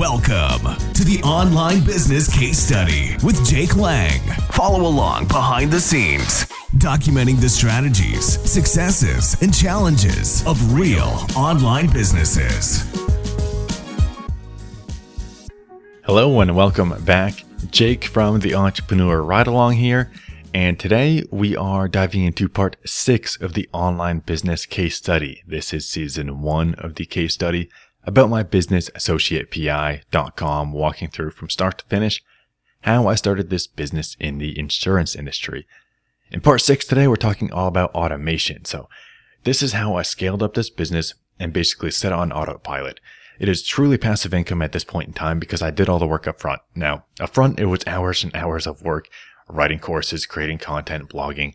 Welcome to the Online Business Case Study with Jake Lang. Follow along behind the scenes, documenting the strategies, successes, and challenges of real online businesses. Hello and welcome back. Jake from The Entrepreneur Ride Along here. And today we are diving into part 6 of the Online Business Case Study. This is season 1 of the case study about my business, associatepi.com, walking through from start to finish how I started this business in the insurance industry. In part 6 today, we're talking all about automation. So this is how I scaled up this business and basically set it on autopilot. It is truly passive income at this point in time because I did all the work up front. Now, up front, it was hours and hours of work, writing courses, creating content, blogging.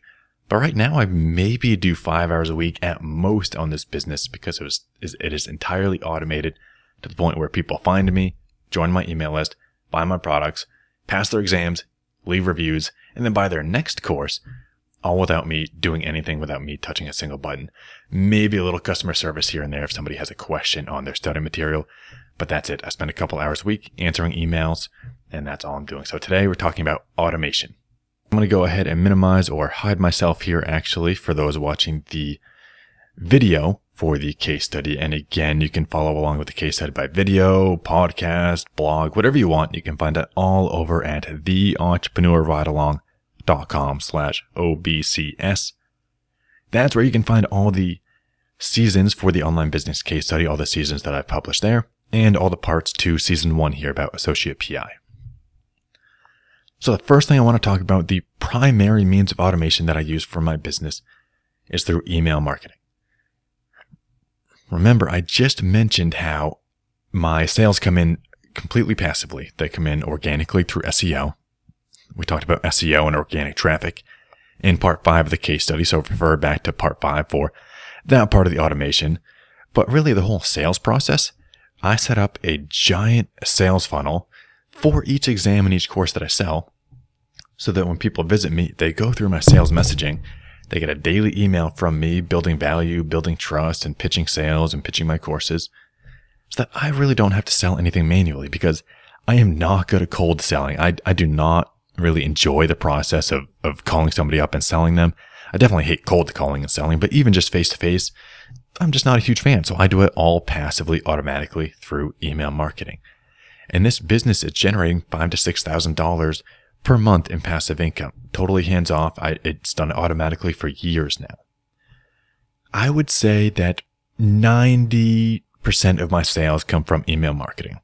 But right now, I maybe do 5 hours a week at most on this business because it is entirely automated to the point where people find me, join my email list, buy my products, pass their exams, leave reviews, and then buy their next course, all without me doing anything, without me touching a single button. Maybe a little customer service here and there if somebody has a question on their study material, but that's it. I spend a couple hours a week answering emails, and that's all I'm doing. So today we're talking about automation. I'm going to go ahead and minimize or hide myself here actually for those watching the video for the case study. And again, you can follow along with the case study by video, podcast, blog, whatever you want. You can find that all over at theentrepreneurridealong.com/OBCS. That's where you can find all the seasons for the Online Business Case Study, all the seasons that I've published there, and all the parts to season 1 here about Associate PI. So the first thing I want to talk about, the primary means of automation that I use for my business, is through email marketing. Remember, I just mentioned how my sales come in completely passively. They come in organically through SEO. We talked about SEO and organic traffic in part 5 of the case study, so refer back to part 5 for that part of the automation. But really the whole sales process, I set up a giant sales funnel for each exam and each course that I sell, so that when people visit me, they go through my sales messaging. They get a daily email from me building value, building trust, and pitching sales and pitching my courses, so that I really don't have to sell anything manually because I am not good at cold selling. I do not really enjoy the process of calling somebody up and selling them. I definitely hate cold calling and selling, but even just face-to-face, I'm just not a huge fan. So I do it all passively, automatically through email marketing. And this business is generating $5,000 to $6,000 per month in passive income. Totally hands off. It's done automatically for years now. I would say that 90% of my sales come from email marketing.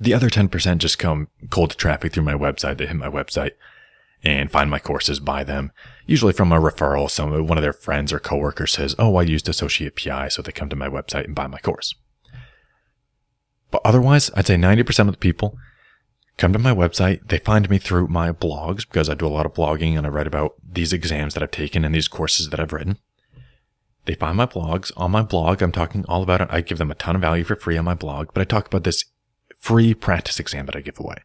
The other 10% just come cold traffic through my website. They hit my website and find my courses, buy them, usually from a referral. One of their friends or coworkers says, oh, I used Associate PI, so they come to my website and buy my course. But otherwise, I'd say 90% of the people come to my website. They find me through my blogs because I do a lot of blogging and I write about these exams that I've taken and these courses that I've written. They find my blogs. On my blog, I'm talking all about it. I give them a ton of value for free on my blog, but I talk about this free practice exam that I give away.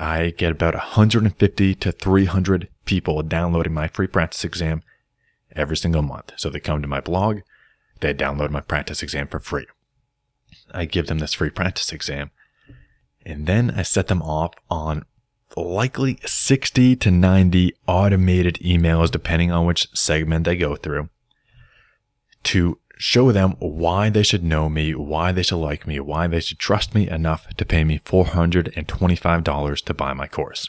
I get about 150 to 300 people downloading my free practice exam every single month. So they come to my blog, they download my practice exam for free. I give them this free practice exam, and then I set them off on likely 60 to 90 automated emails, depending on which segment they go through, to show them why they should know me, why they should like me, why they should trust me enough to pay me $425 to buy my course.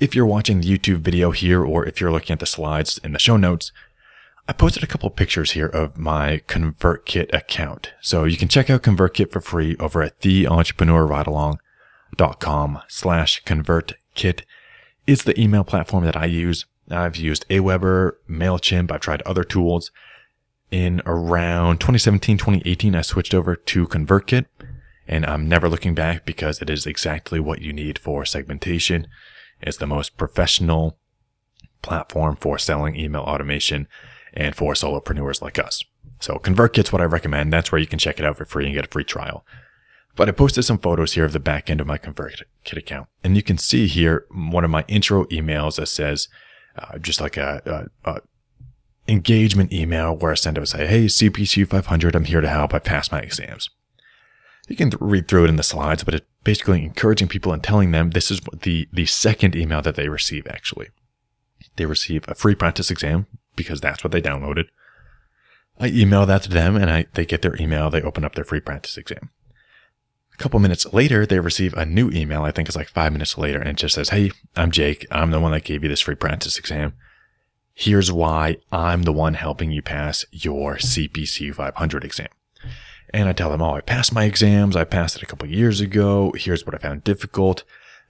If you're watching the YouTube video here, or if you're looking at the slides in the show notes, I posted a couple pictures here of my ConvertKit account. So you can check out ConvertKit for free over at theentrepreneurridealong.com/ConvertKit. It's the email platform that I use. I've used Aweber, MailChimp. I've tried other tools. In around 2017, 2018, I switched over to ConvertKit, and I'm never looking back because it is exactly what you need for segmentation. It's the most professional platform for selling email automation and for solopreneurs like us. So ConvertKit's what I recommend. That's where you can check it out for free and get a free trial. But I posted some photos here of the back end of my ConvertKit account. And you can see here one of my intro emails that says just like a engagement email where I send it and say, hey, CPCU 500, I'm here to help. I passed my exams. You can read through it in the slides, but it's basically encouraging people and telling them this is the second email that they receive, actually. They receive a free practice exam because that's what they downloaded. I email that to them, and they get their email. They open up their free practice exam. A couple minutes later, they receive a new email. I think it's like 5 minutes later, and it just says, hey, I'm Jake. I'm the one that gave you this free practice exam. Here's why I'm the one helping you pass your CPCU 500 exam. And I tell them, oh, I passed my exams. I passed it a couple years ago. Here's what I found difficult.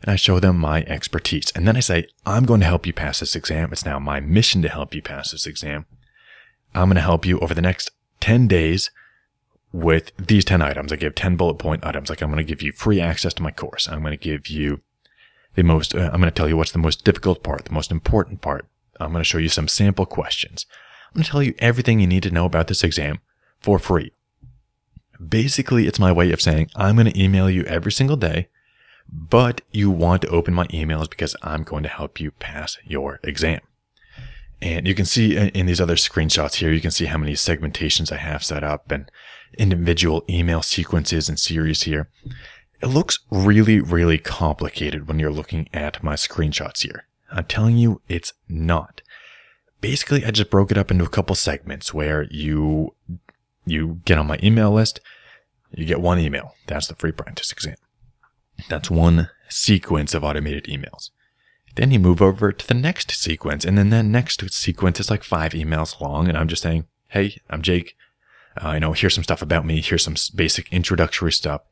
And I show them my expertise. And then I say, I'm going to help you pass this exam. It's now my mission to help you pass this exam. I'm going to help you over the next 10 days with these 10 items. I give 10 bullet point items. Like, I'm going to give you free access to my course. I'm going to give you I'm going to tell you what's the most difficult part, the most important part. I'm going to show you some sample questions. I'm going to tell you everything you need to know about this exam for free. Basically, it's my way of saying, I'm going to email you every single day, but you want to open my emails because I'm going to help you pass your exam. And you can see in these other screenshots here, you can see how many segmentations I have set up and individual email sequences and series here. It looks really, really complicated when you're looking at my screenshots here. I'm telling you, it's not. Basically, I just broke it up into a couple segments where you get on my email list, you get one email. That's the free practice exam. That's one sequence of automated emails. Then you move over to the next sequence, and then that next sequence is like 5 emails long, and I'm just saying, hey, I'm Jake. Here's some stuff about me. Here's some basic introductory stuff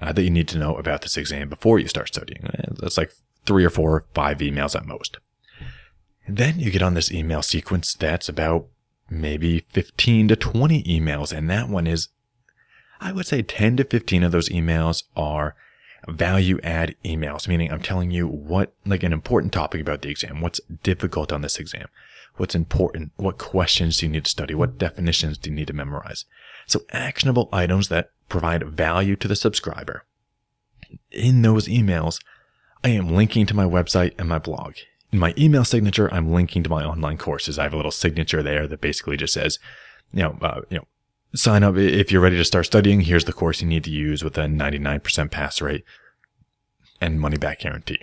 that you need to know about this exam before you start studying. That's like 3 or 4 or 5 emails at most. Then you get on this email sequence that's about maybe 15 to 20 emails, and that one is, I would say 10 to 15 of those emails are value add emails, meaning I'm telling you what, like, an important topic about the exam, what's difficult on this exam, what's important, what questions do you need to study, what definitions do you need to memorize. So actionable items that provide value to the subscriber. In those emails, I am linking to my website and my blog. In my email signature, I'm linking to my online courses. I have a little signature there that basically just says, sign up if you're ready to start studying. Here's the course you need to use with a 99% pass rate and money back guarantee.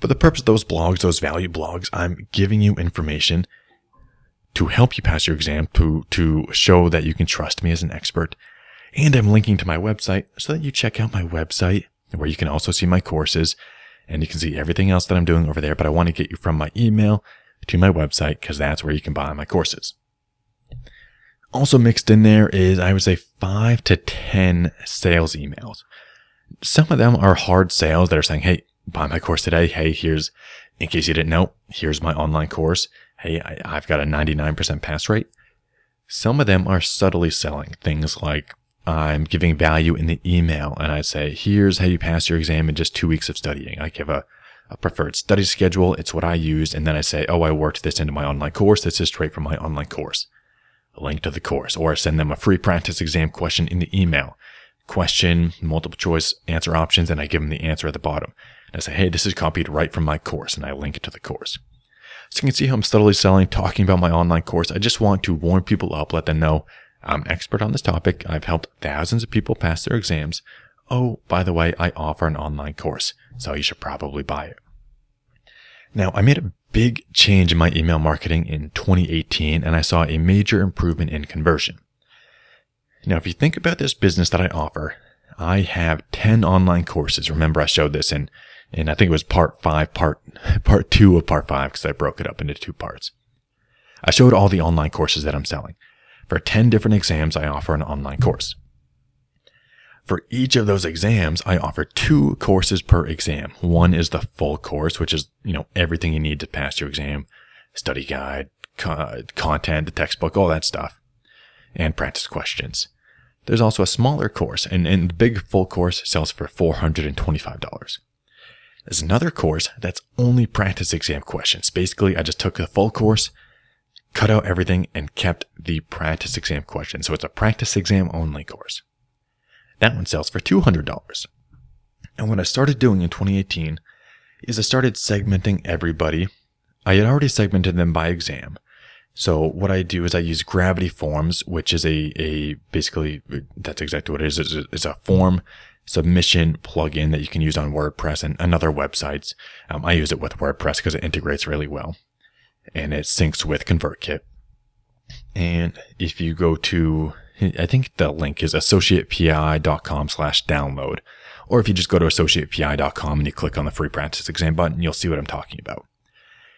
For the purpose of those blogs, those value blogs, I'm giving you information to help you pass your exam, to show that you can trust me as an expert. And I'm linking to my website so that you check out my website, where you can also see my courses and you can see everything else that I'm doing over there. But I want to get you from my email to my website because that's where you can buy my courses. Also mixed in there is, I would say, 5 to 10 sales emails. Some of them are hard sales that are saying, hey, buy my course today. Hey, here's, in case you didn't know, here's my online course. Hey, I've got a 99% pass rate. Some of them are subtly selling things like, I'm giving value in the email and I say, here's how you pass your exam in just 2 weeks of studying. I give a preferred study schedule. It's what I used. And then I say, oh, I worked this into my online course. This is straight from my online course. Link to the course, or send them a free practice exam question in the email. Question, multiple choice answer options, and I give them the answer at the bottom. And I say, hey, this is copied right from my course, and I link it to the course. So you can see how I'm subtly selling, talking about my online course. I just want to warm people up, let them know I'm an expert on this topic. I've helped thousands of people pass their exams. Oh, by the way, I offer an online course, so you should probably buy it. Now, I made a big change in my email marketing in 2018, and I saw a major improvement in conversion. Now, if you think about this business that I offer, I have 10 online courses. Remember, I showed this in I think it was part two of part 5, because I broke it up into 2 parts. I showed all the online courses that I'm selling. For 10 different exams, I offer an online course. For each of those exams, I offer 2 courses per exam. One is the full course, which is, everything you need to pass your exam, study guide, content, the textbook, all that stuff, and practice questions. There's also a smaller course, and the big full course sells for $425. There's another course that's only practice exam questions. Basically, I just took the full course, cut out everything, and kept the practice exam questions. So it's a practice exam only course. That one sells for $200. And what I started doing in 2018 is I started segmenting everybody. I had already segmented them by exam. So what I do is I use Gravity Forms, which is a basically, that's exactly what it is. It's a form submission plugin that you can use on WordPress and other websites. I use it with WordPress because it integrates really well and it syncs with ConvertKit. And if you go to, I think the link is associatepi.com/download. Or if you just go to associatepi.com and you click on the free practice exam button, you'll see what I'm talking about.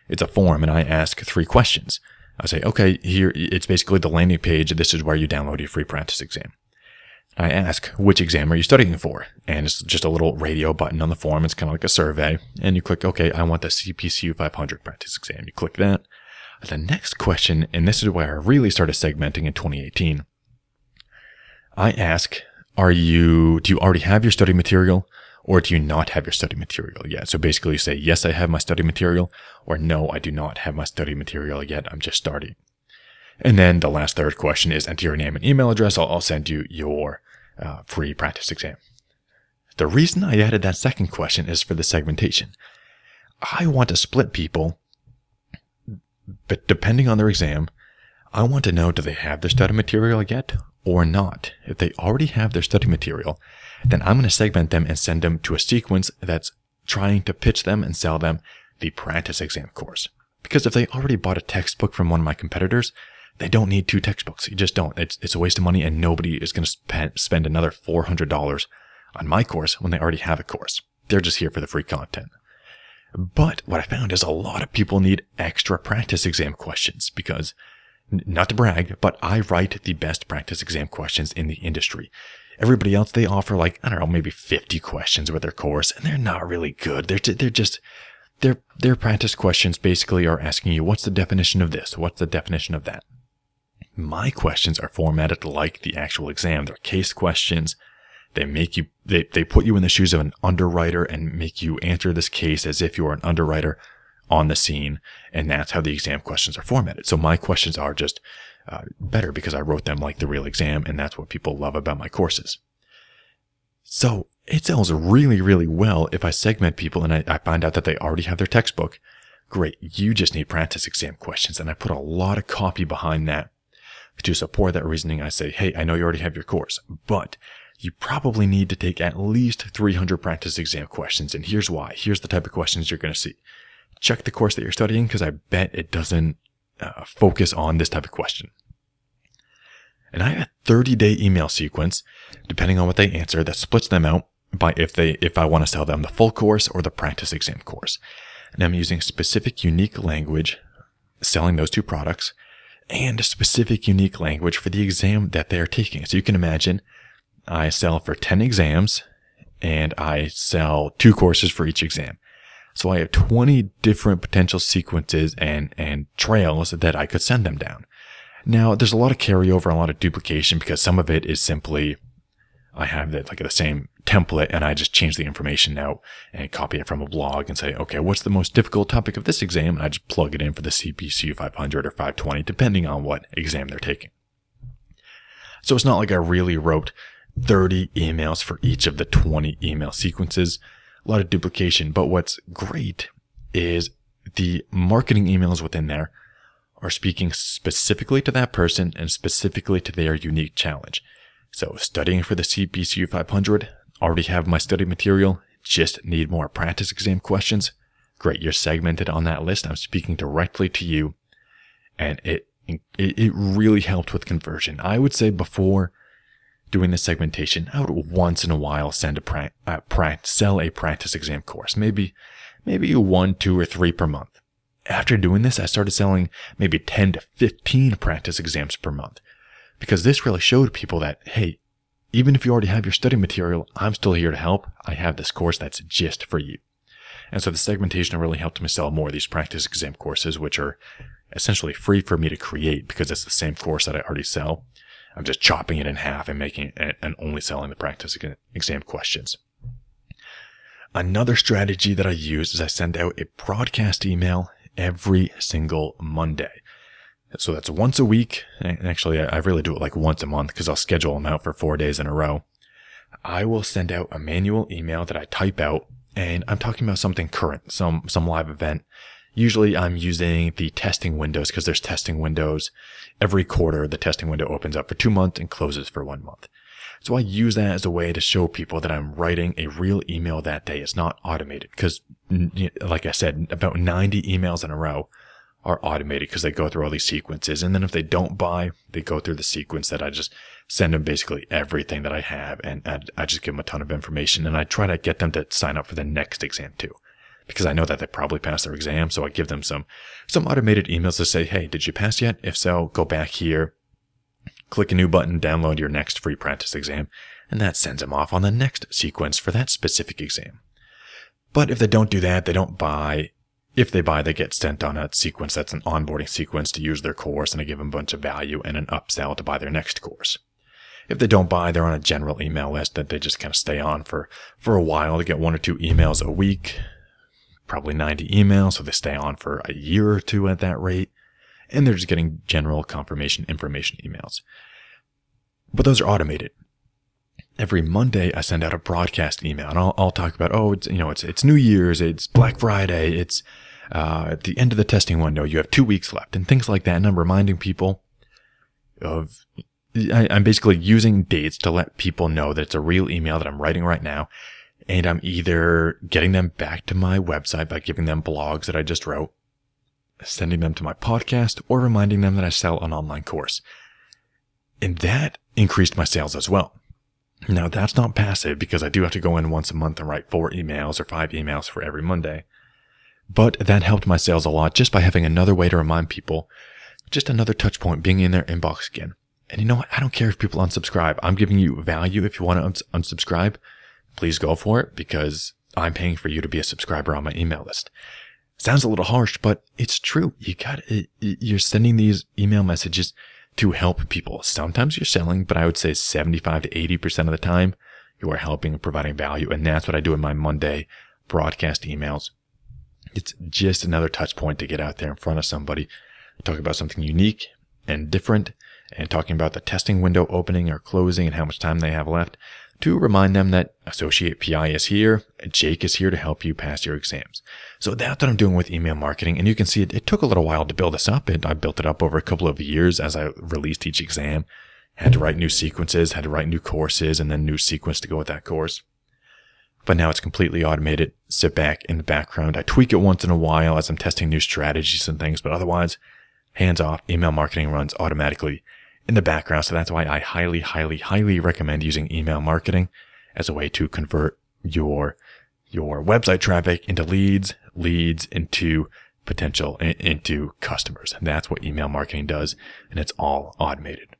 It's a form and I ask three questions. I say, okay, here, it's basically the landing page. This is where you download your free practice exam. I ask, which exam are you studying for? And it's just a little radio button on the form. It's kind of like a survey. And you click, okay, I want the CPCU 500 practice exam. You click that. The next question, and this is where I really started segmenting in 2018. I ask, do you already have your study material or do you not have your study material yet? So basically you say, yes, I have my study material, or no, I do not have my study material yet. I'm just starting. And then the last third question is enter your name and email address. I'll send you your free practice exam. The reason I added that second question is for the segmentation. I want to split people, but depending on their exam, I want to know, do they have their study material yet or not? If they already have their study material, then I'm going to segment them and send them to a sequence that's trying to pitch them and sell them the practice exam course. Because if they already bought a textbook from one of my competitors, they don't need two textbooks. You just don't. It's a waste of money, and nobody is going to spend another $400 on my course when they already have a course. They're just here for the free content. But what I found is a lot of people need extra practice exam questions because, not to brag, but I write the best practice exam questions in the industry. Everybody else, they offer like, I don't know, maybe 50 questions with their course, and they're not really good. Their practice questions basically are asking you, what's the definition of this? What's the definition of that? My questions are formatted like the actual exam. They're case questions. They make you, they put you in the shoes of an underwriter and make you answer this case as if you are an underwriter on the scene. And that's how the exam questions are formatted. So my questions are just better because I wrote them like the real exam, and that's what people love about my courses. So it sells really, really well if I segment people and I find out that they already have their textbook. Great, you just need practice exam questions. And I put a lot of copy behind that to support that reasoning. I say, hey, I know you already have your course, but you probably need to take at least 300 practice exam questions. And here's why. Here's the type of questions you're going to see. Check the course that you're studying because I bet it doesn't focus on this type of question. And I have a 30-day email sequence, depending on what they answer, that splits them out by if I want to sell them the full course or the practice exam course. And I'm using specific unique language, selling those two products, and a specific unique language for the exam that they are taking. So you can imagine I sell for 10 exams and I sell two courses for each exam. So I have 20 different potential sequences and trails that I could send them down. Now, there's a lot of carryover, a lot of duplication, because some of it is simply, I have the same template and I just change the information out and copy it from a blog and say, okay, what's the most difficult topic of this exam? And I just plug it in for the CPCU 500 or 520, depending on what exam they're taking. So it's not like I really wrote 30 emails for each of the 20 email sequences. A lot of duplication, but what's great is the marketing emails within there are speaking specifically to that person and specifically to their unique challenge. So studying for the CPCU 500, already have my study material, just need more practice exam questions. Great, you're segmented on that list. I'm speaking directly to you, and it really helped with conversion. I would say before doing the segmentation, I would once in a while sell a practice exam course, maybe 1, 2, or 3 per month. After doing this, I started selling maybe 10 to 15 practice exams per month, because this really showed people that, hey, even if you already have your study material, I'm still here to help. I have this course that's just for you. And so the segmentation really helped me sell more of these practice exam courses, which are essentially free for me to create because it's the same course that I already sell. I'm just chopping it in half and making it and only selling the practice exam questions. Another strategy that I use is I send out a broadcast email every single Monday. So that's once a week. Actually, I really do it like once a month because I'll schedule them out for 4 days in a row. I will send out a manual email that I type out, and I'm talking about something current, some live event. Usually I'm using the testing windows because there's testing windows. Every quarter, the testing window opens up for 2 months and closes for 1 month. So I use that as a way to show people that I'm writing a real email that day. It's not automated because, like I said, about 90 emails in a row are automated because they go through all these sequences. And then if they don't buy, they go through the sequence that I just send them basically everything that I have. And I just give them a ton of information. And I try to get them to sign up for the next exam too, because I know that they probably passed their exam. So I give them some automated emails to say, hey, did you pass yet? If so, go back here, click a new button, download your next free practice exam. And that sends them off on the next sequence for that specific exam. But if they don't do that, they don't buy. If they buy, they get sent on a sequence that's an onboarding sequence to use their course, and I give them a bunch of value and an upsell to buy their next course. If they don't buy, they're on a general email list that they just kind of stay on for a while. They get 1 or 2 emails a week, probably 90 emails, so they stay on for a year or two at that rate, and they're just getting general confirmation information emails. But those are automated. Every Monday, I send out a broadcast email, and I'll talk about, it's New Year's, it's Black Friday, it's at the end of the testing window, you have 2 weeks left, and things like that. And I'm reminding people of, I'm basically using dates to let people know that it's a real email that I'm writing right now, and I'm either getting them back to my website by giving them blogs that I just wrote, sending them to my podcast, or reminding them that I sell an online course. And that increased my sales as well. Now, that's not passive because I do have to go in once a month and write 4 emails or 5 emails for every Monday. But that helped my sales a lot just by having another way to remind people, just another touch point, being in their inbox again. And you know what? I don't care if people unsubscribe. I'm giving you value. If you want to unsubscribe, please go for it because I'm paying for you to be a subscriber on my email list. Sounds a little harsh, but it's true. You're sending these email messages to help people. Sometimes you're selling, but I would say 75 to 80% of the time you are helping and providing value. And that's what I do in my Monday broadcast emails. It's just another touch point to get out there in front of somebody, talk about something unique and different, and talking about the testing window opening or closing and how much time they have left to remind them that Associate PI is here. Jake is here to help you pass your exams. So that's what I'm doing with email marketing. And you can see it took a little while to build this up. I built it up over a couple of years as I released each exam, had to write new sequences, had to write new courses, and then new sequence to go with that course. But now it's completely automated. Sit back in the background. I tweak it once in a while as I'm testing new strategies and things, but otherwise, hands off. Email marketing runs automatically in the background. So that's why I highly, highly, highly recommend using email marketing as a way to convert your website traffic into leads into potential, into customers. And that's what email marketing does. And it's all automated.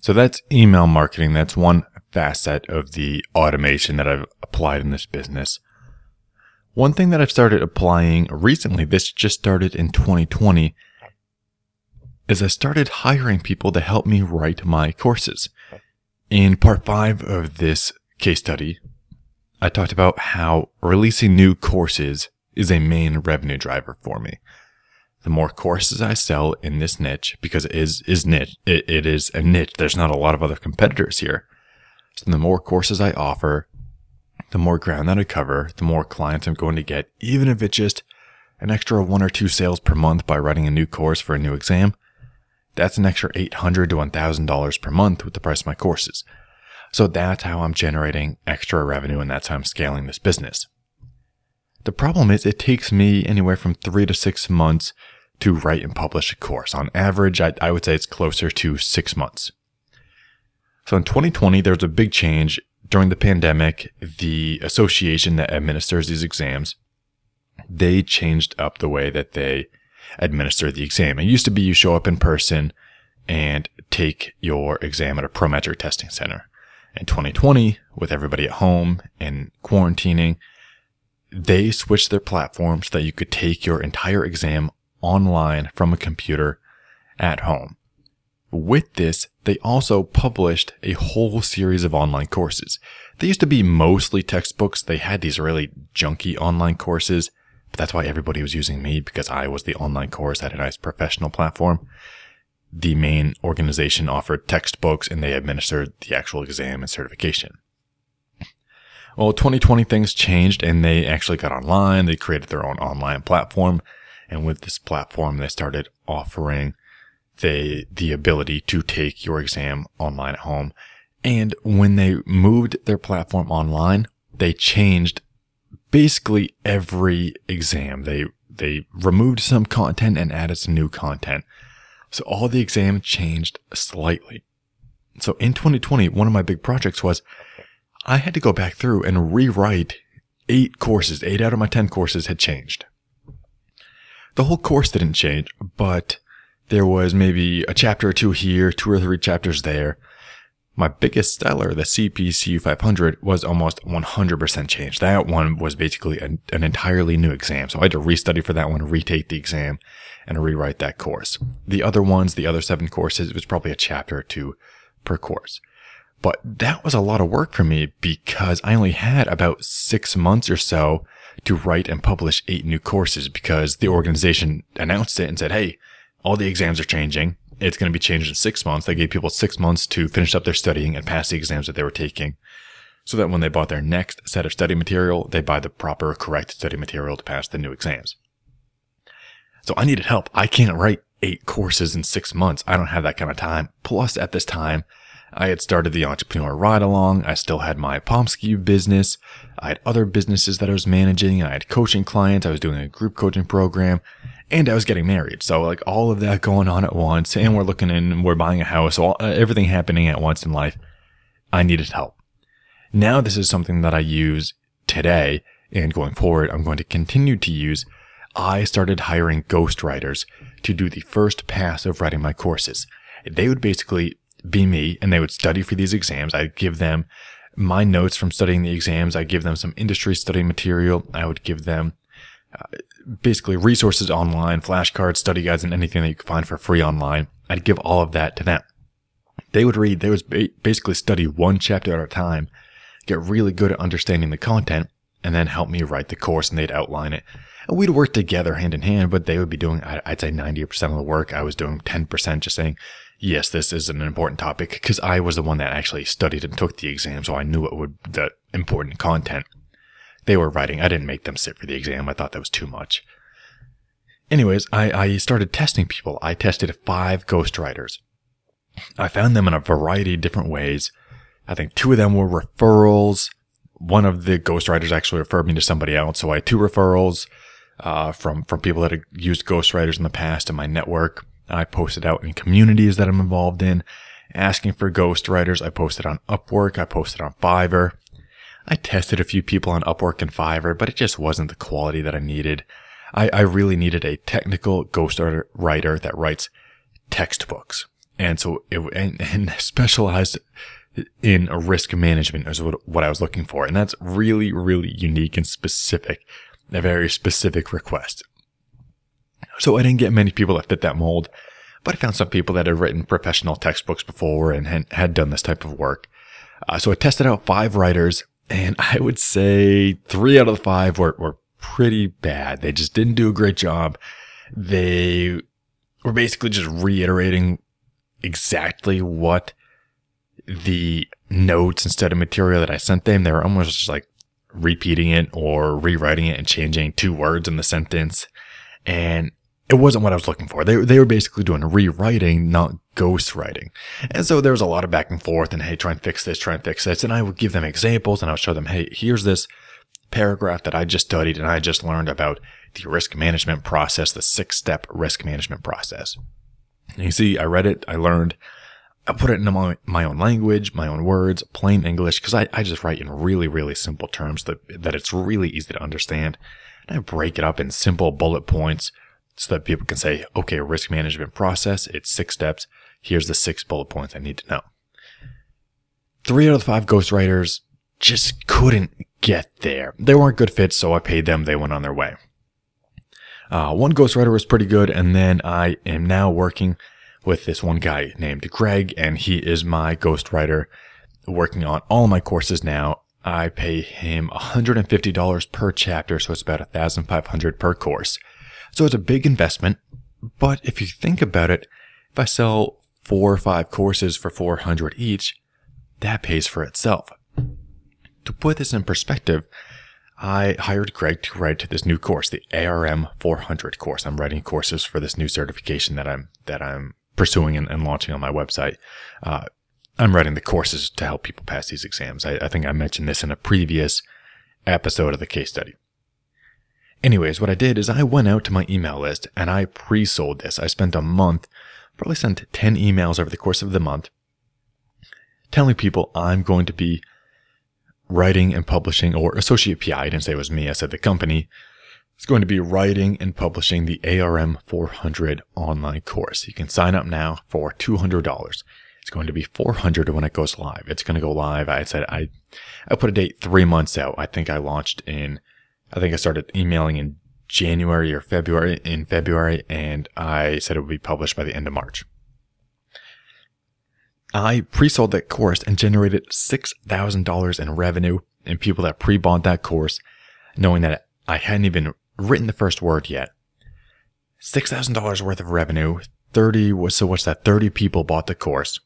So that's email marketing. That's one facet of the automation that I've applied in this business. One thing that I've started applying recently, this just started in 2020, is I started hiring people to help me write my courses. In part 5 of this case study, I talked about how releasing new courses is a main revenue driver for me. The more courses I sell in this niche, because it is niche, it is a niche. There's not a lot of other competitors here. So the more courses I offer, the more ground that I cover, the more clients I'm going to get, even if it's just an extra 1 or 2 sales per month by writing a new course for a new exam. That's an extra $800 to $1,000 per month with the price of my courses. So that's how I'm generating extra revenue, and that's how I'm scaling this business. The problem is it takes me anywhere from 3 to 6 months to write and publish a course. On average, I would say it's closer to 6 months. So in 2020, there was a big change. During the pandemic, the association that administers these exams, they changed up the way that they administer the exam. It used to be you show up in person and take your exam at a Prometric testing center. In 2020, with everybody at home and quarantining, they switched their platform so that you could take your entire exam online from a computer at home. With this, they also published a whole series of online courses. They used to be mostly textbooks. They had these really junky online courses. But that's why everybody was using me, because I was the online course at a nice professional platform. The main organization offered textbooks, and they administered the actual exam and certification. Well, 2020 things changed, and they actually got online. They created their own online platform. And with this platform, they started offering the ability to take your exam online at home. And when they moved their platform online, they changed basically every exam. They removed some content and added some new content. So all the exams changed slightly. So in 2020, one of my big projects was I had to go back through and rewrite 8 courses. 8 out of my 10 courses had changed. The whole course didn't change, but there was maybe a chapter or 2 here, 2 or 3 chapters there. My biggest seller, the CPCU 500, was almost 100% changed. That one was basically an entirely new exam. So I had to restudy for that one, retake the exam, and rewrite that course. The other ones, the other 7 courses, it was probably a chapter or 2 per course. But that was a lot of work for me because I only had about 6 months or so to write and publish 8 new courses because the organization announced it and said, hey, all the exams are changing. It's going to be changed in 6 months. They gave people 6 months to finish up their studying and pass the exams that they were taking so that when they bought their next set of study material, they buy the proper, correct study material to pass the new exams. So I needed help. I can't write 8 courses in 6 months. I don't have that kind of time. Plus, at this time, I had started the Entrepreneur Ride Along. I still had my Pomsky business. I had other businesses that I was managing. I had coaching clients. I was doing a group coaching program, and I was getting married. So like all of that going on at once, and we're looking in, we're buying a house, everything happening at once in life. I needed help. Now this is something that I use today, and going forward, I'm going to continue to use. I started hiring ghostwriters to do the first pass of writing my courses. They would basically be me, and they would study for these exams. I'd give them my notes from studying the exams. I'd give them some industry study material. I would give them basically resources online, flashcards, study guides, and anything that you could find for free online. I'd give all of that to them. They would read. They would basically study one chapter at a time, get really good at understanding the content, and then help me write the course, and they'd outline it. And we'd work together hand in hand, but they would be doing, I'd say 90% of the work. I was doing 10%, just saying, yes, this is an important topic, because I was the one that actually studied and took the exam, so I knew it would the important content they were writing. I didn't make them sit for the exam. I thought that was too much. Anyways, I started testing people. I tested 5 ghostwriters. I found them in a variety of different ways. I think 2 of them were referrals. One of the ghostwriters actually referred me to somebody else, so I had 2 referrals from people that had used ghostwriters in the past in my network. I posted out in communities that I'm involved in, asking for ghostwriters. I posted on Upwork. I posted on Fiverr. I tested a few people on Upwork and Fiverr, but it just wasn't the quality that I needed. I really needed a technical ghostwriter that writes textbooks. And so and specialized in risk management is what I was looking for. And that's really, really unique and specific, a very specific request. So I didn't get many people that fit that mold, but I found some people that had written professional textbooks before and had done this type of work. So I tested out 5 writers, and I would say 3 out of the 5 were pretty bad. They just didn't do a great job. They were basically just reiterating exactly what the notes and study material that I sent them. They were almost just like repeating it or rewriting it and changing 2 words in the sentence. And it wasn't what I was looking for. They were basically doing rewriting, not ghostwriting. And so there was a lot of back and forth and, hey, try and fix this, try and fix this. And I would give them examples and I would show them, hey, here's this paragraph that I just studied and I just learned about the risk management process, the 6-step risk management process. And you see, I read it, I learned, I put it in my own language, my own words, plain English, because I just write in really, really simple terms that it's really easy to understand. And I break it up in simple bullet points so that people can say, okay, risk management process, it's 6 steps. Here's the 6 bullet points I need to know. 3 out of the 5 ghostwriters just couldn't get there. They weren't good fits, so I paid them. They went on their way. One ghostwriter was pretty good, and then I am now working with this one guy named Greg, and he is my ghostwriter working on all my courses now. I pay him $150 per chapter, so it's about $1,500 per course. So it's a big investment, but if you think about it, if I sell 4 or 5 courses for $400 each, that pays for itself. To put this in perspective, I hired Greg to write this new course, the ARM 400 course. I'm writing courses for this new certification that I'm pursuing and launching on my website. I'm writing the courses to help people pass these exams. I think I mentioned this in a previous episode of the case study. Anyways, what I did is I went out to my email list and I pre-sold this. I spent a month, probably sent 10 emails over the course of the month, telling people I'm going to be writing and publishing, or Associate PI, I didn't say it was me, I said the company, is going to be writing and publishing the ARM 400 online course. You can sign up now for $200. It's going to be $400 when it goes live. It's going to go live. I said I put a date 3 months out. I think I launched in, I think I started emailing in January or February, in February, and I said it would be published by the end of March. I pre-sold that course and generated $6,000 in revenue and people that pre-bought that course, knowing that I hadn't even written the first word yet. $6,000 worth of revenue, 30 people bought the course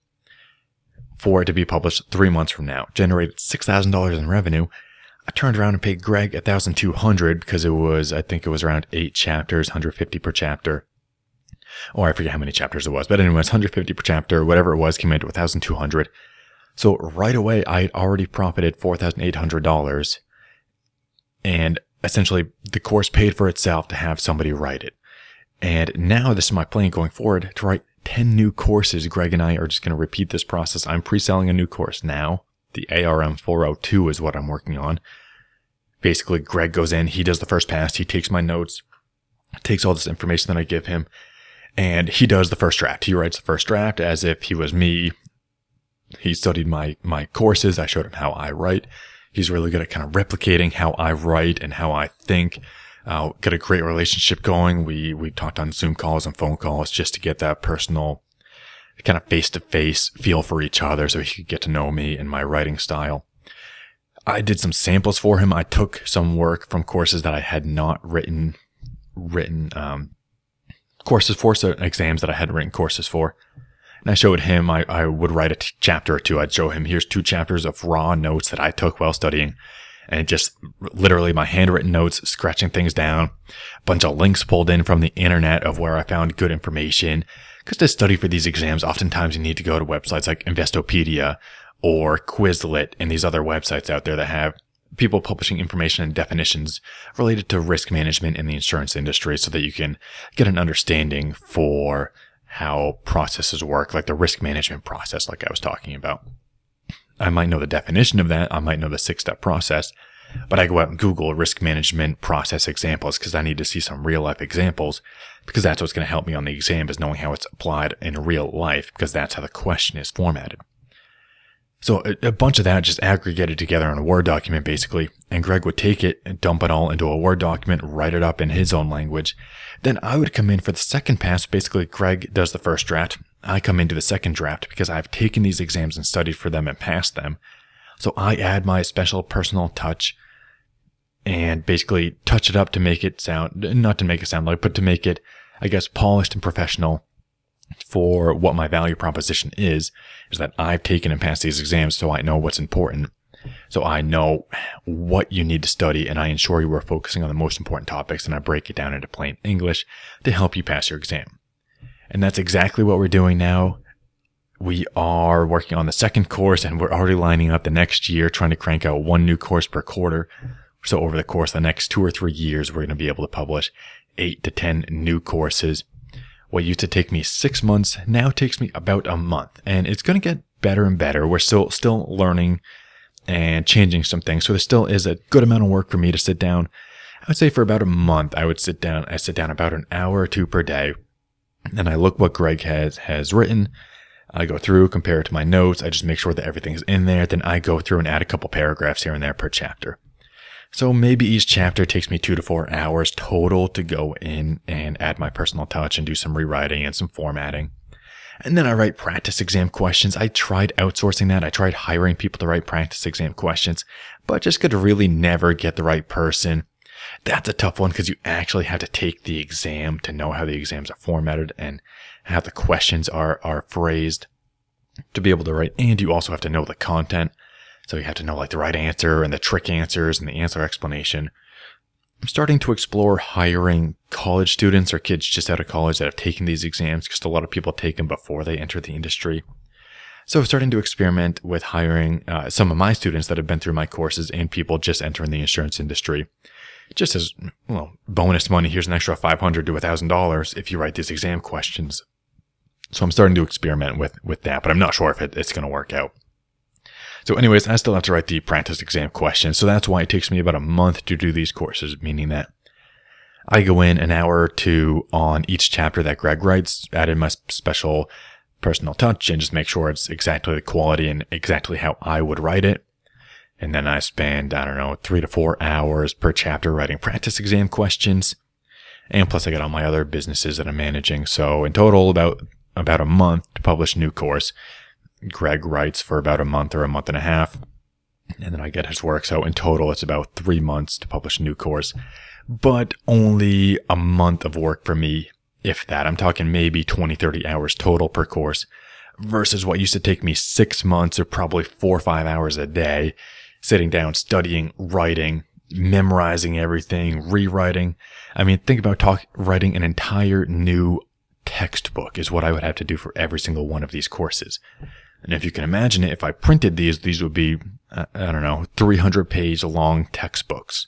for it to be published 3 months from now. Generated $6,000 in revenue. I turned around and paid Greg $1,200 because it was around 8 chapters, $150 per chapter. Or I forget how many chapters it was, but anyways, $150 per chapter, whatever it was, came into $1,200. So right away, I had already profited $4,800, and essentially the course paid for itself to have somebody write it. And now this is my plan going forward, to write 10 new courses. Greg and I are just going to repeat this process. I'm pre-selling a new course now. The ARM 402 is what I'm working on. Basically, Greg goes in, he does the first pass, he takes my notes, takes all this information that I give him, and he does the first draft. He writes the first draft as if he was me. He studied my courses. I showed him how I write. He's really good at kind of replicating how I write and how I think. Got a great relationship going. We've talked on Zoom calls and phone calls just to get that personal kind of face-to-face feel for each other so he could get to know me and my writing style. I did some samples for him. I took some work from courses that I had not written courses for, so exams that I hadn't written courses for. And I showed him, I would write a chapter or two. I'd show him, here's 2 chapters of raw notes that I took while studying, and just literally my handwritten notes, scratching things down, a bunch of links pulled in from the internet of where I found good information. Because to study for these exams, oftentimes you need to go to websites like Investopedia or Quizlet and these other websites out there that have people publishing information and definitions related to risk management in the insurance industry so that you can get an understanding for how processes work, like the risk management process, like I was talking about. I might know the definition of that. I might know the 6-step process, but I go out and Google risk management process examples because I need to see some real life examples, because that's what's going to help me on the exam, is knowing how it's applied in real life, because that's how the question is formatted. So a bunch of that just aggregated together in a Word document, basically. And Greg would take it and dump it all into a Word document, write it up in his own language. Then I would come in for the second pass. Basically, Greg does the first draft. I come into the second draft because I've taken these exams and studied for them and passed them. So I add my special personal touch and basically touch it up to make it sound, not to make it sound like, but to make it, I guess, polished and professional for what my value proposition is that I've taken and passed these exams, so I know what's important. So I know what you need to study, and I ensure you are focusing on the most important topics, and I break it down into plain English to help you pass your exam. And that's exactly what we're doing now. We are working on the second course, and we're already lining up the next year, trying to crank out one new course per quarter. So over the course of the next 2 or 3 years, we're going to be able to publish 8 to 10 new courses. What used to take me 6 months now takes me about a month, and it's going to get better and better. We're still learning and changing some things. So there still is a good amount of work for me to sit down. I would say for about a month, I sit down about an hour or two per day, and I look what Greg has written. I go through, compare it to my notes. I just make sure that everything's in there. Then I go through and add a couple paragraphs here and there per chapter. So maybe each chapter takes me 2 to 4 hours total to go in and add my personal touch and do some rewriting and some formatting. And then I write practice exam questions. I tried outsourcing that. I tried hiring people to write practice exam questions, but just could really never get the right person. That's a tough one because you actually have to take the exam to know how the exams are formatted and how the questions are phrased to be able to write. And you also have to know the content. So you have to know like the right answer and the trick answers and the answer explanation. I'm starting to explore hiring college students or kids just out of college that have taken these exams, because a lot of people take them before they enter the industry. So I'm starting to experiment with hiring some of my students that have been through my courses and people just entering the insurance industry. Just as, well, bonus money, here's an extra $500 to $1,000 if you write these exam questions. So I'm starting to experiment with that, but I'm not sure if it's going to work out. So anyways, I still have to write the practice exam questions. So that's why it takes me about a month to do these courses, meaning that I go in an hour or two on each chapter that Greg writes, add in my special personal touch, and just make sure it's exactly the quality and exactly how I would write it. And then I spend, 3 to 4 hours per chapter writing practice exam questions. And plus I got all my other businesses that I'm managing. So in total, about a month to publish a new course. Greg writes for about a month or a month and a half, and then I get his work. So in total, it's about 3 months to publish a new course, but only a month of work for me, if that. I'm talking maybe 20, 30 hours total per course versus what used to take me 6 months or probably 4 or 5 hours a day, sitting down, studying, writing, memorizing everything, rewriting. I mean, think about writing an entire new textbook is what I would have to do for every single one of these courses. And if you can imagine it, if I printed these would be, 300-page long textbooks.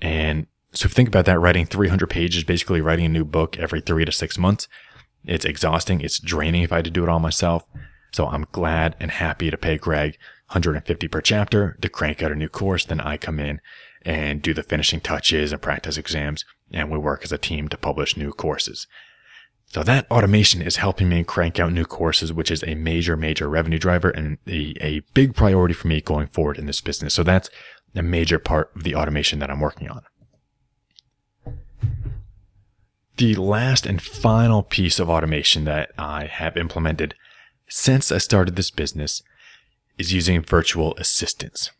And so if you think about that, writing 300 pages, basically writing a new book every 3 to 6 months, it's exhausting. It's draining if I had to do it all myself. So I'm glad and happy to pay Greg $150 per chapter to crank out a new course. Then I come in and do the finishing touches and practice exams, and we work as a team to publish new courses. So that automation is helping me crank out new courses, which is a major, major revenue driver and a big priority for me going forward in this business. So that's a major part of the automation that I'm working on. The last and final piece of automation that I have implemented since I started this business is using virtual assistants.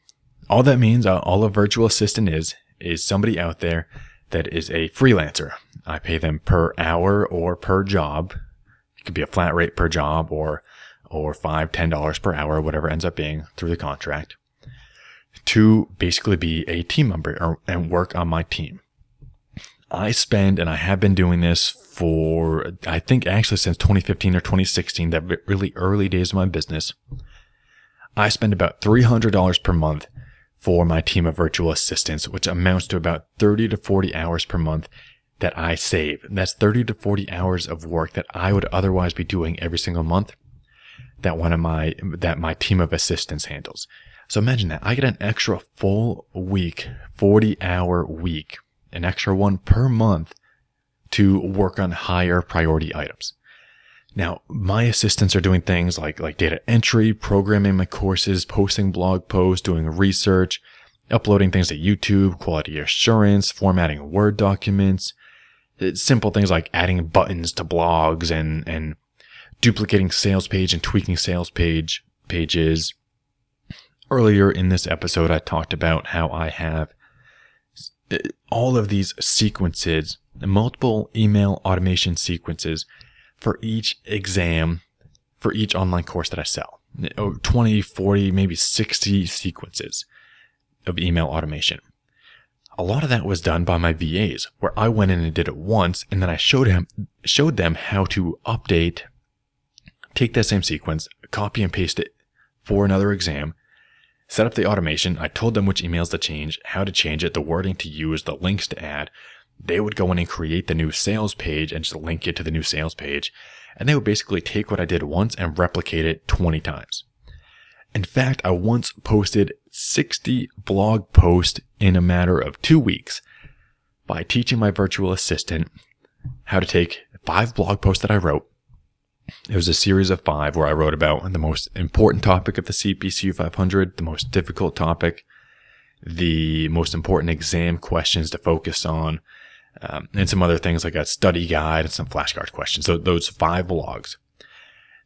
All that means, all a virtual assistant is somebody out there that is a freelancer. I pay them per hour or per job. It could be a flat rate per job or $5, $10 per hour, whatever ends up being through the contract, to basically be a team member and work on my team. I spend, and I have been doing this for, I think actually since 2015 or 2016, that really early days of my business, I spend about $300 per month for my team of virtual assistants, which amounts to about 30 to 40 hours per month that I save. That's 30 to 40 hours of work that I would otherwise be doing every single month that my team of assistants handles. So imagine that. I get an extra full week, 40-hour week, an extra one per month to work on higher priority items. Now, my assistants are doing things like data entry, programming my courses, posting blog posts, doing research, uploading things to YouTube, quality assurance, formatting Word documents. It's simple things like adding buttons to blogs and duplicating sales page and tweaking sales pages. Earlier in this episode, I talked about how I have all of these sequences, multiple email automation sequences, for each exam, for each online course that I sell. 20, 40, maybe 60 sequences of email automation. A lot of that was done by my VAs, where I went in and did it once, and then I showed them how to update, take that same sequence, copy and paste it for another exam, set up the automation. I told them which emails to change, how to change it, the wording to use, the links to add. They would go in and create the new sales page and just link it to the new sales page. And they would basically take what I did once and replicate it 20 times. In fact, I once posted 60 blog posts in a matter of 2 weeks by teaching my virtual assistant how to take 5 blog posts that I wrote. It was a series of 5 where I wrote about the most important topic of the CPCU 500, the most difficult topic, the most important exam questions to focus on, and some other things like a study guide and some flashcard questions. So those 5 blogs,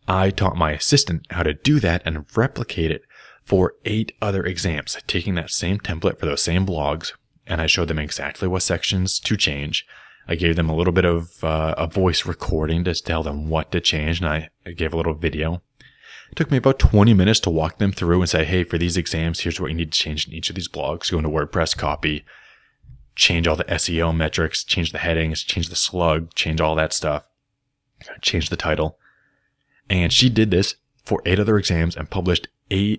I taught my assistant how to do that and replicate it for 8 other exams, taking that same template for those same blogs. And I showed them exactly what sections to change. I gave them a little bit of a voice recording to tell them what to change. And I gave a little video It took me about 20 minutes to walk them through and say, hey, for these exams, here's what you need to change in each of these blogs. Go into WordPress, copy, change all the SEO metrics, change the headings, change the slug, change all that stuff, change the title. And she did this for 8 other exams and published 60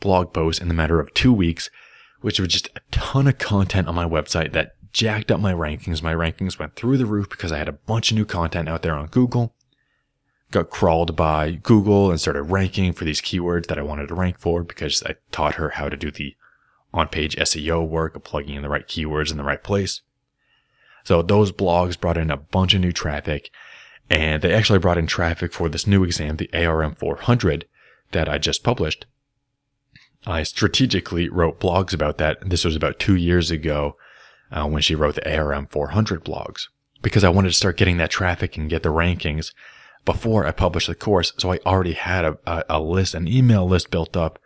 blog posts in the matter of 2 weeks, which was just a ton of content on my website that jacked up my rankings. My rankings went through the roof because I had a bunch of new content out there on Google, got crawled by Google and started ranking for these keywords that I wanted to rank for because I taught her how to do the on-page SEO work of plugging in the right keywords in the right place. So those blogs brought in a bunch of new traffic, and they actually brought in traffic for this new exam, the ARM 400 that I just published. I strategically wrote blogs about that. This was about 2 years ago when she wrote the ARM 400 blogs, because I wanted to start getting that traffic and get the rankings before I published the course. So I already had a list, an email list built up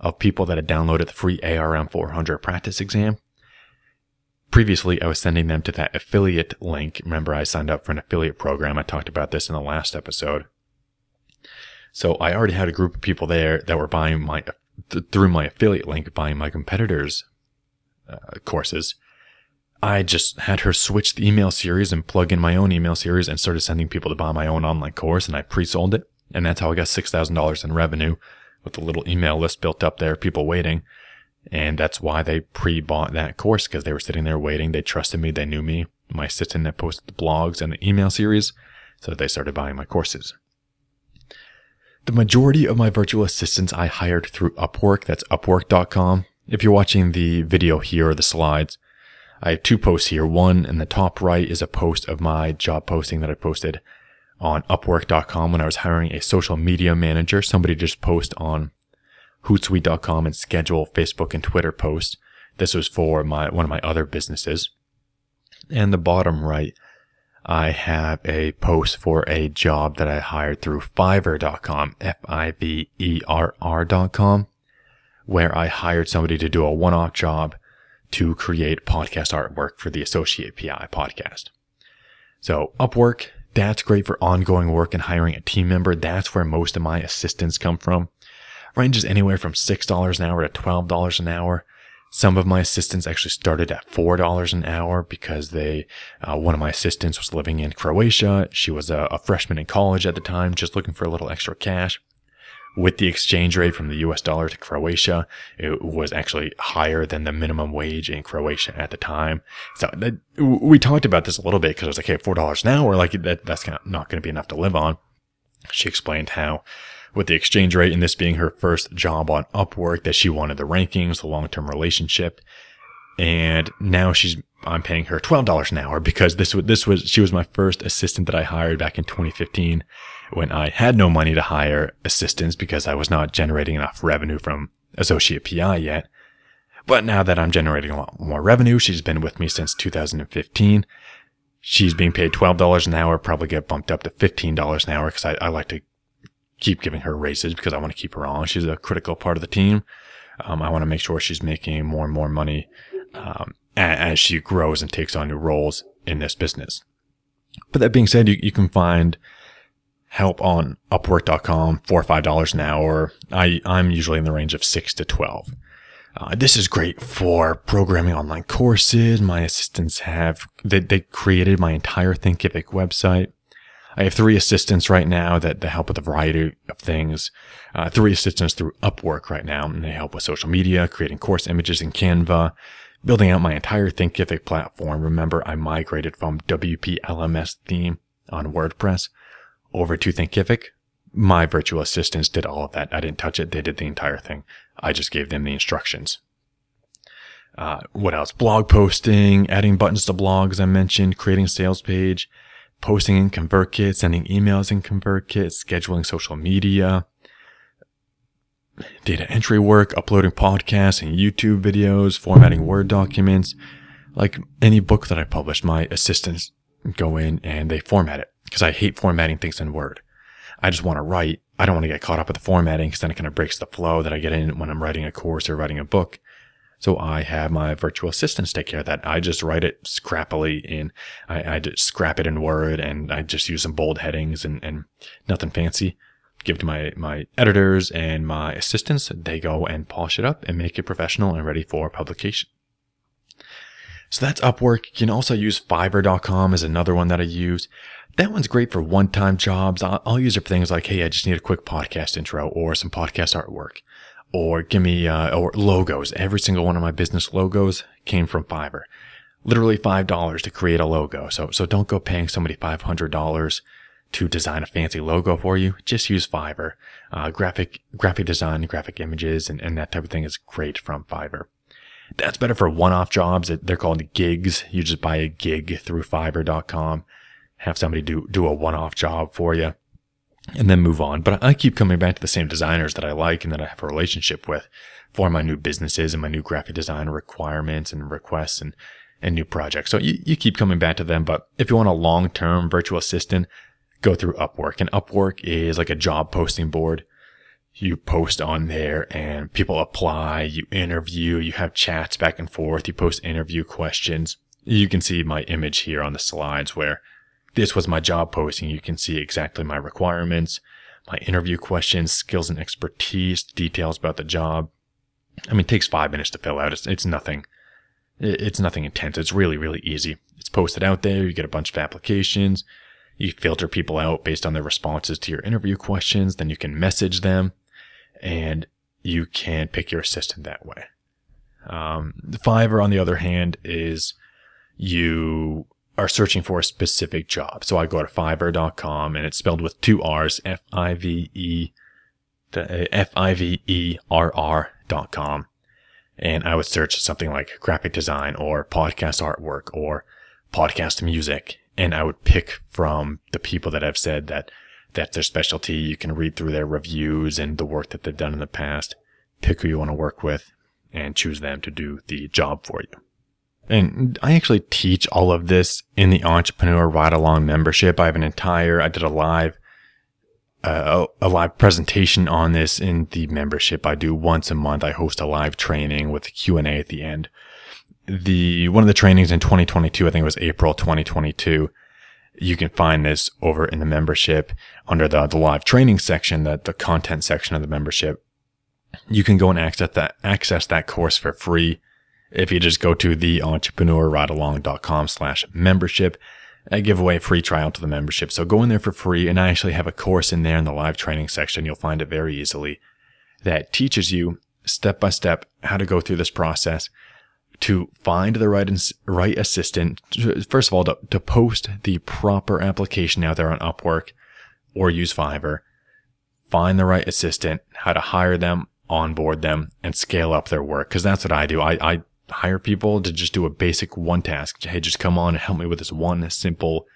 of people that had downloaded the free ARM 400 practice exam. Previously, I was sending them to that affiliate link. Remember, I signed up for an affiliate program. I talked about this in the last episode. So I already had a group of people there that were buying through my affiliate link, buying my competitors' courses. I just had her switch the email series and plug in my own email series and started sending people to buy my own online course, and I pre-sold it. And that's how I got $6,000 in revenue, with a little email list built up there, people waiting. And that's why they pre-bought that course, because they were sitting there waiting. They trusted me. They knew me. My assistant that posted the blogs and the email series. So they started buying my courses. The majority of my virtual assistants I hired through Upwork. That's Upwork.com. If you're watching the video here or the slides, I have 2 posts here. One in the top right is a post of my job posting that I posted on Upwork.com when I was hiring a social media manager. Somebody just posted on Hootsuite.com and schedule Facebook and Twitter posts. This was for one of my other businesses. And the bottom right, I have a post for a job that I hired through Fiverr.com, F-I-V-E-R-R.com, where I hired somebody to do a one-off job to create podcast artwork for the Associate PI podcast. So Upwork, that's great for ongoing work and hiring a team member. That's where most of my assistants come from. Ranges anywhere from $6 an hour to $12 an hour. Some of my assistants actually started at $4 an hour because one of my assistants was living in Croatia. She was a freshman in college at the time, just looking for a little extra cash. With the exchange rate from the US dollar to Croatia, it was actually higher than the minimum wage in Croatia at the time. So we talked about this a little bit because I was like, hey, $4 an hour, like that's kind of not going to be enough to live on. She explained how, with the exchange rate and this being her first job on Upwork, that she wanted the rankings, the long-term relationship. And now I'm paying her $12 an hour because she was my first assistant that I hired back in 2015 when I had no money to hire assistants because I was not generating enough revenue from Associate PI yet. But now that I'm generating a lot more revenue, she's been with me since 2015. She's being paid $12 an hour, probably get bumped up to $15 an hour because I like to keep giving her raises because I want to keep her on. She's a critical part of the team. I want to make sure she's making more and more money as she grows and takes on new roles in this business. But that being said, you can find help on Upwork.com for $5 an hour. I'm usually in the range of 6 to 12. This is great for programming online courses. My assistants they created my entire Thinkific website. I have 3 assistants right now that help with a variety of things. 3 assistants through Upwork right now, and they help with social media, creating course images in Canva, building out my entire Thinkific platform. Remember, I migrated from WPLMS theme on WordPress over to Thinkific. My virtual assistants did all of that. I didn't touch it. They did the entire thing. I just gave them the instructions. What else? Blog posting, adding buttons to blogs I mentioned, creating a sales page, posting in ConvertKit, sending emails in ConvertKit, scheduling social media, data entry work, uploading podcasts and YouTube videos, formatting Word documents. Like any book that I publish, my assistants go in and they format it because I hate formatting things in Word. I just want to write. I don't want to get caught up with the formatting because then it kind of breaks the flow that I get in when I'm writing a course or writing a book. So I have my virtual assistants take care of that. I just write it scrappily in, I just scrap it in Word, and I just use some bold headings and nothing fancy. Give it to my editors and my assistants. They go and polish it up and make it professional and ready for publication. So that's Upwork. You can also use Fiverr.com is another one that I use. That one's great for one-time jobs. I'll use it for things like, hey, I just need a quick podcast intro or some podcast artwork, or give me or logos. Every single one of my business logos came from Fiverr. Literally $5 to create a logo. So don't go paying somebody $500 to design a fancy logo for you. Just use Fiverr. Graphic design, graphic images, and that type of thing is great from Fiverr. That's better for one-off jobs. They're called gigs. You just buy a gig through Fiverr.com, have somebody do a one-off job for you, and then move on. But I keep coming back to the same designers that I like and that I have a relationship with for my new businesses and my new graphic design requirements and requests and new projects. So you keep coming back to them. But if you want a long-term virtual assistant, go through Upwork. And Upwork is like a job posting board. You post on there and people apply, you interview, you have chats back and forth, you post interview questions. You can see my image here on the slides where this was my job posting. You can see exactly my requirements, my interview questions, skills and expertise, details about the job. I mean, it takes 5 minutes to fill out. It's nothing intense. It's really, really easy. It's posted out there. You get a bunch of applications. You filter people out based on their responses to your interview questions. Then you can message them. And you can pick your assistant that way. Fiverr, on the other hand, is you are searching for a specific job. So I go to Fiverr.com, and it's spelled with two R's, F-I-V-E-R-R.com. And I would search something like graphic design or podcast artwork or podcast music. And I would pick from the people that have said that that's their specialty. You can read through their reviews and the work that they've done in the past, pick who you want to work with, and choose them to do the job for you. And I actually teach all of this in the Entrepreneur Ride Along membership. I have an entire, I did a live presentation on this in the membership. I do once a month. I host a live training with a Q&A at the end. One of the trainings in 2022, I think it was April 2022, you can find this over in the membership under the live training section, the content section of the membership. You can go and access that course for free if you just go to theentrepreneurridealong.com/membership. I give away a free trial to the membership. So go in there for free, and I actually have a course in there in the live training section. You'll find it very easily that teaches you step by step how to go through this process to find the right assistant. First of all, to post the proper application out there on Upwork or use Fiverr, find the right assistant, how to hire them, onboard them, and scale up their work. Because that's what I do. I hire people to just do a basic one task. Hey, just come on and help me with this one simple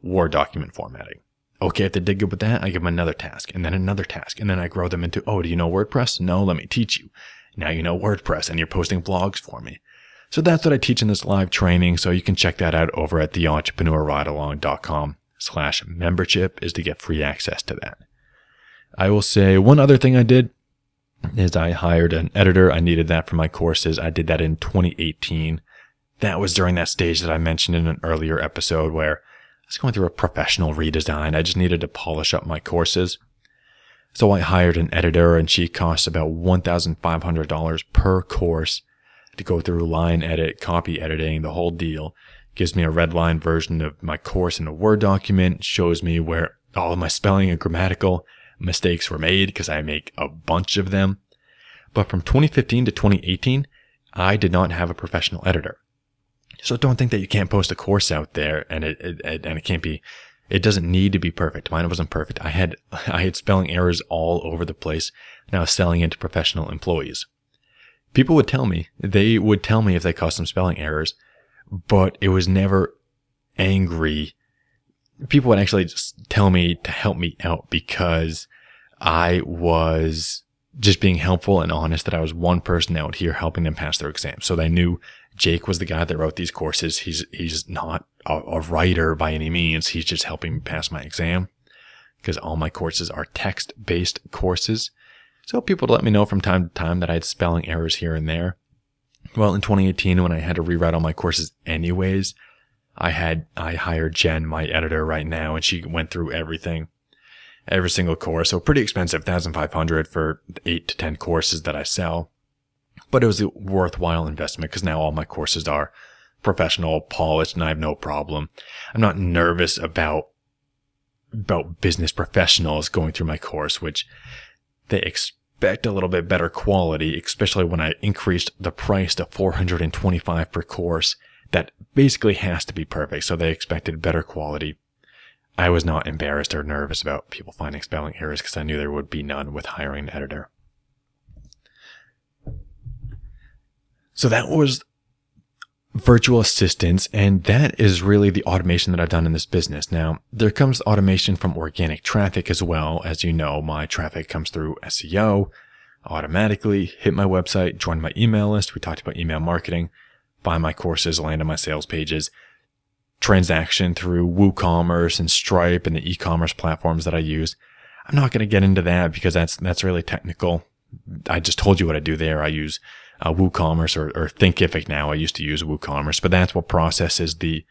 Word document formatting. Okay, if they did good with that, I give them another task and then another task. And then I grow them into, oh, do you know WordPress? No, let me teach you. Now you know WordPress and you're posting blogs for me. So that's what I teach in this live training. So you can check that out over at theentrepreneurridealong.com/membership is to get free access to that. I will say one other thing I did is I hired an editor. I needed that for my courses. I did that in 2018. That was during that stage that I mentioned in an earlier episode where I was going through a professional redesign. I just needed to polish up my courses. So I hired an editor, and she costs about $1,500 per course to go through line edit, copy editing, the whole deal. Gives me a red line version of my course in a Word document, shows me where all of my spelling and grammatical mistakes were made because I make a bunch of them. But from 2015 to 2018, I did not have a professional editor. So don't think that you can't post a course out there and it can't be, it doesn't need to be perfect. Mine wasn't perfect. I had spelling errors all over the place, and I was selling it to professional employees. People would tell me, they would tell me if they caused some spelling errors, but it was never angry. People would actually just tell me to help me out because I was just being helpful and honest that I was one person out here helping them pass their exam. So they knew Jake was the guy that wrote these courses. He's not a writer by any means. He's just helping me pass my exam because all my courses are text-based courses. So people let me know from time to time that I had spelling errors here and there. Well, in 2018, when I had to rewrite all my courses anyways, I hired Jen, my editor right now, and she went through everything, every single course. So pretty expensive, $1,500 for 8 to 10 courses that I sell. But it was a worthwhile investment because now all my courses are professional, polished, and I have no problem. I'm not nervous about business professionals going through my course, which they expect a little bit better quality, especially when I increased the price to $425 per course. That basically has to be perfect. So they expected better quality. I was not embarrassed or nervous about people finding spelling errors because I knew there would be none with hiring an editor. So that was virtual assistants, and that is really the automation that I've done in this business. Now, there comes automation from organic traffic as well. As you know, my traffic comes through SEO automatically, hit my website, join my email list. We talked about email marketing, buy my courses, land on my sales pages, transaction through WooCommerce and Stripe and the e-commerce platforms that I use. I'm not going to get into that because that's really technical. I just told you what I do there. I use WooCommerce or Thinkific now. I used to use WooCommerce, but that's what processes the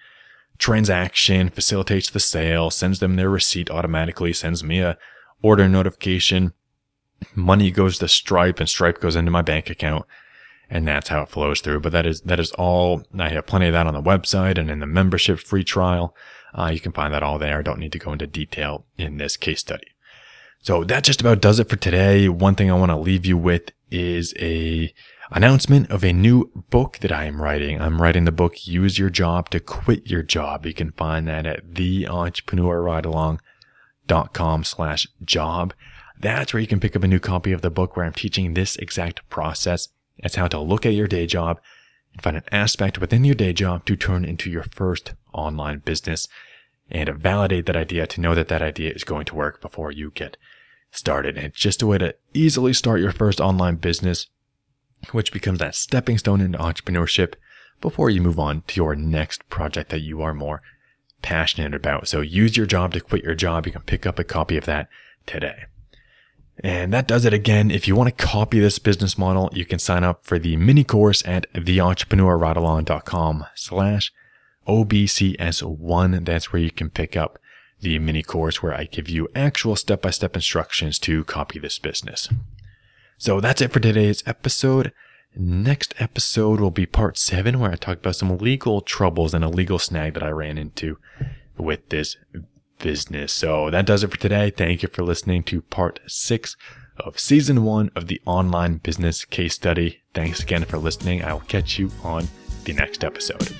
transaction, facilitates the sale, sends them their receipt automatically, sends me a order notification. Money goes to Stripe and Stripe goes into my bank account, and that's how it flows through. But that is all. I have plenty of that on the website and in the membership free trial. You can find that all there. I don't need to go into detail in this case study. So that just about does it for today. One thing I want to leave you with is a announcement of a new book that I am writing. I'm writing the book, Use Your Job to Quit Your Job. You can find that at theentrepreneurridealong.com/job. That's where you can pick up a new copy of the book where I'm teaching this exact process. It's how to look at your day job and find an aspect within your day job to turn into your first online business and to validate that idea, to know that that idea is going to work before you get started. And it's just a way to easily start your first online business, which becomes that stepping stone into entrepreneurship before you move on to your next project that you are more passionate about. So Use Your Job to Quit Your Job. You can pick up a copy of that today. And that does it again. If you want to copy this business model, you can sign up for the mini course at theentrepreneurridealong.com/OBCS1. That's where you can pick up the mini course where I give you actual step-by-step instructions to copy this business. So that's it for today's episode. Next episode will be part 7, where I talk about some legal troubles and a legal snag that I ran into with this business. So that does it for today. Thank you for listening to part 6 of season 1 of the Online Business Case Study. Thanks again for listening. I will catch you on the next episode.